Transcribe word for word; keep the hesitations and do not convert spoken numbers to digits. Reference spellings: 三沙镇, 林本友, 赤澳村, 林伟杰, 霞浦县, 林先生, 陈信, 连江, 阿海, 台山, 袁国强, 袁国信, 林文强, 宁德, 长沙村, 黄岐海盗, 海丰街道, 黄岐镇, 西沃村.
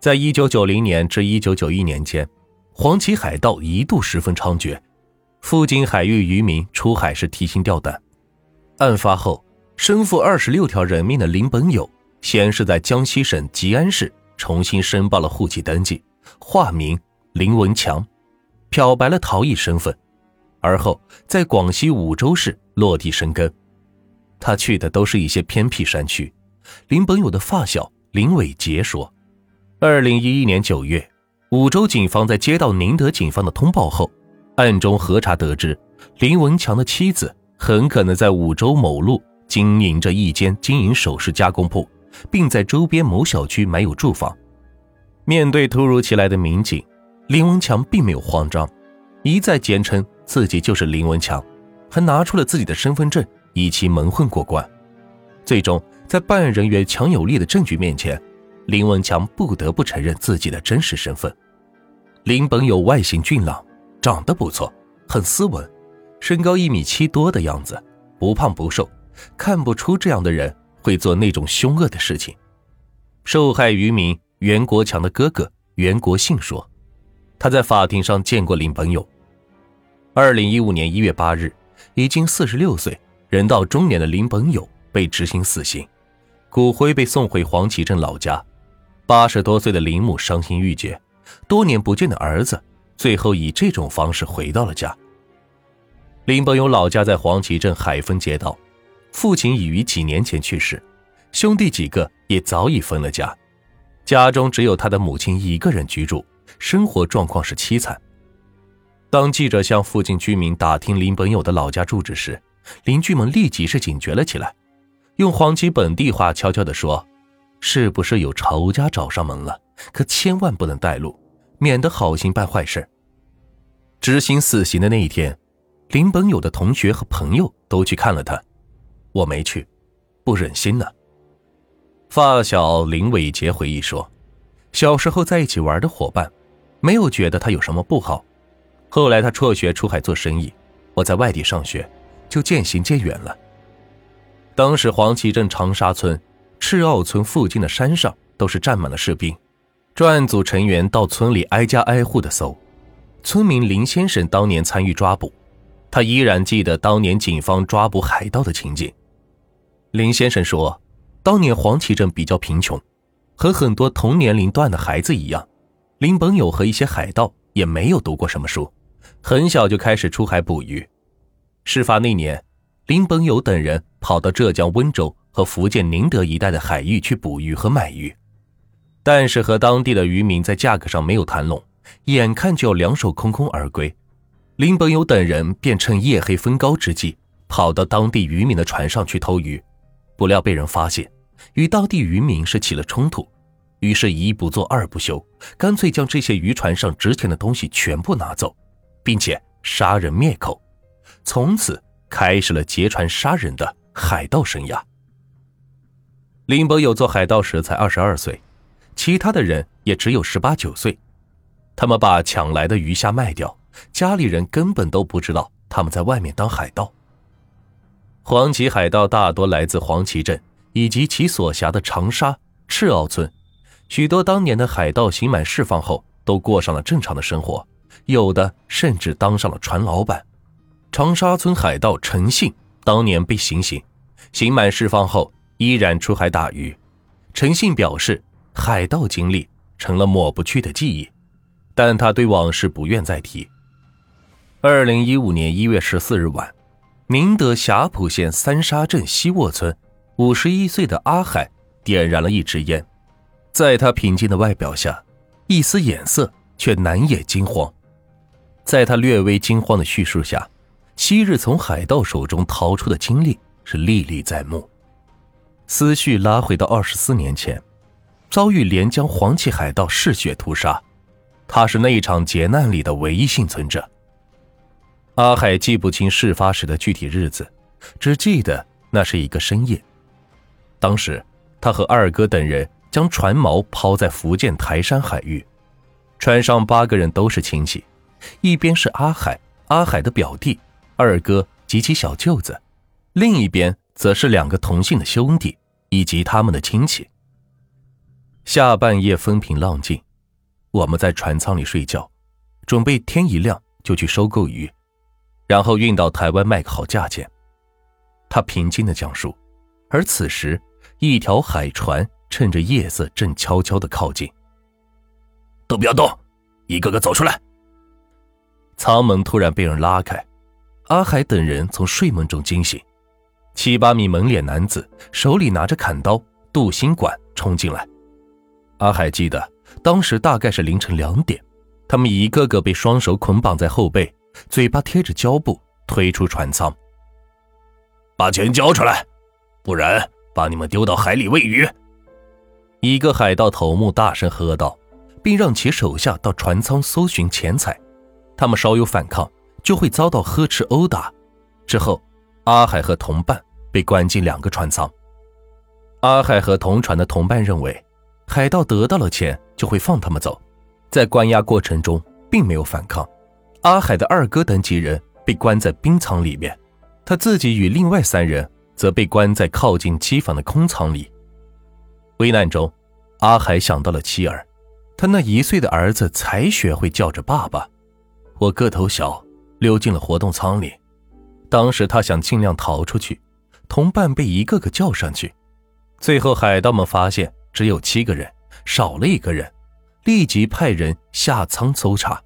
在一九九零年至一九九一年间，黄鳍海盗一度十分猖獗，附近海域渔民出海时提心吊胆。案发后，身负二十六条人命的林本友先是在江西省吉安市重新申报了户籍登记，化名林文强，漂白了逃逸身份，而后在广西梧州市落地生根。他去的都是一些偏僻山区。林本友的发小林伟杰说，二零一一年九月，梧州警方在接到宁德警方的通报后，暗中核查得知，林文强的妻子很可能在梧州某路经营着一间金银首饰加工铺，并在周边某小区买有住房。面对突如其来的民警，林文强并没有慌张，一再坚称自己就是林文强，还拿出了自己的身份证以其蒙混过关。最终在办案人员强有力的证据面前，林文强不得不承认自己的真实身份。林本友外形俊朗，长得不错，很斯文，身高一米七多的样子，不胖不瘦，看不出这样的人会做那种凶恶的事情。受害渔民袁国强的哥哥袁国信说，他在法庭上见过林本友。二零一五年一月八日，已经四十六岁人到中年的林本友被执行死刑，骨灰被送回黄岐镇老家。八十多岁的林母伤心欲绝，多年不见的儿子最后以这种方式回到了家。林本友老家在黄岐镇海丰街道，父亲已于几年前去世，兄弟几个也早已分了家，家中只有他的母亲一个人居住，生活状况是凄惨。当记者向附近居民打听林本友的老家住址时，邻居们立即是警觉了起来，用黄岐本地话悄悄地说，是不是有仇家找上门了？可千万不能带路，免得好心办坏事。执行死刑的那一天，林本友的同学和朋友都去看了他，我没去，不忍心呢。发小林伟杰回忆说，小时候在一起玩的伙伴，没有觉得他有什么不好。后来他辍学出海做生意，我在外地上学，就渐行渐远了。当时黄岐镇长沙村、赤澳村附近的山上都是站满了士兵，专案组成员到村里挨家挨户的搜。村民林先生当年参与抓捕，他依然记得当年警方抓捕海盗的情景。林先生说，当年黄岐镇比较贫穷，和很多同年龄段的孩子一样，林本友和一些海盗也没有读过什么书，很小就开始出海捕鱼。事发那年，林本友等人跑到浙江温州和福建宁德一带的海域去捕鱼和买鱼，但是和当地的渔民在价格上没有谈拢，眼看就要两手空空而归。林本友等人便趁夜黑风高之际，跑到当地渔民的船上去偷鱼，不料被人发现，与当地渔民是起了冲突，于是一不做二不休，干脆将这些渔船上值钱的东西全部拿走，并且杀人灭口。从此开始了劫船杀人的海盗生涯。林本友做海盗时才二十二岁，其他的人也只有十八九岁，他们把抢来的鱼虾卖掉，家里人根本都不知道他们在外面当海盗。黄岐海盗大多来自黄岐镇以及其所辖的长沙、赤澳村，许多当年的海盗刑满释放后都过上了正常的生活，有的甚至当上了船老板。长沙村海盗陈信当年被行刑，刑满释放后依然出海打鱼。陈信表示，海盗经历成了抹不去的记忆，但他对往事不愿再提。二零一五年一月十四日晚，宁德霞浦县三沙镇西沃村五十一岁的阿海点燃了一支烟，在他平静的外表下，一丝眼色却难掩惊慌。在他略微惊慌的叙述下，昔日从海盗手中逃出的经历是历历在目。思绪拉回到二十四年前，遭遇连江黄岐海盗嗜血屠杀，他是那一场劫难里的唯一幸存者。阿海记不清事发时的具体日子，只记得那是一个深夜，当时他和二哥等人将船锚抛在福建台山海域，船上八个人都是亲戚，一边是阿海、阿海的表弟、二哥及其小舅子，另一边则是两个同姓的兄弟以及他们的亲戚。下半夜风平浪静，我们在船舱里睡觉，准备天一亮就去收购鱼，然后运到台湾卖个好价钱。他平静地讲述，而此时一条海船趁着夜色正悄悄地靠近。都不要动，一个个走出来。舱门突然被人拉开，阿海等人从睡梦中惊醒，七八米蒙脸男子手里拿着砍刀镀锌管冲进来。阿海记得当时大概是凌晨两点，他们一个个被双手捆绑在后背，嘴巴贴着胶布推出船舱。把钱交出来，不然把你们丢到海里喂鱼。一个海盗头目大声喝道，并让其手下到船舱搜寻钱财，他们稍有反抗就会遭到呵斥殴打。之后阿海和同伴被关进两个船舱。阿海和同船的同伴认为海盗得到了钱就会放他们走，在关押过程中并没有反抗。阿海的二哥等几人被关在冰舱里面，他自己与另外三人则被关在靠近机房的空舱里。危难中阿海想到了妻儿，他那一岁的儿子才学会叫着爸爸。我个头小，溜进了活动舱里，当时他想尽量逃出去，同伴被一个个叫上去，最后海盗们发现只有七个人，少了一个人，立即派人下舱搜查。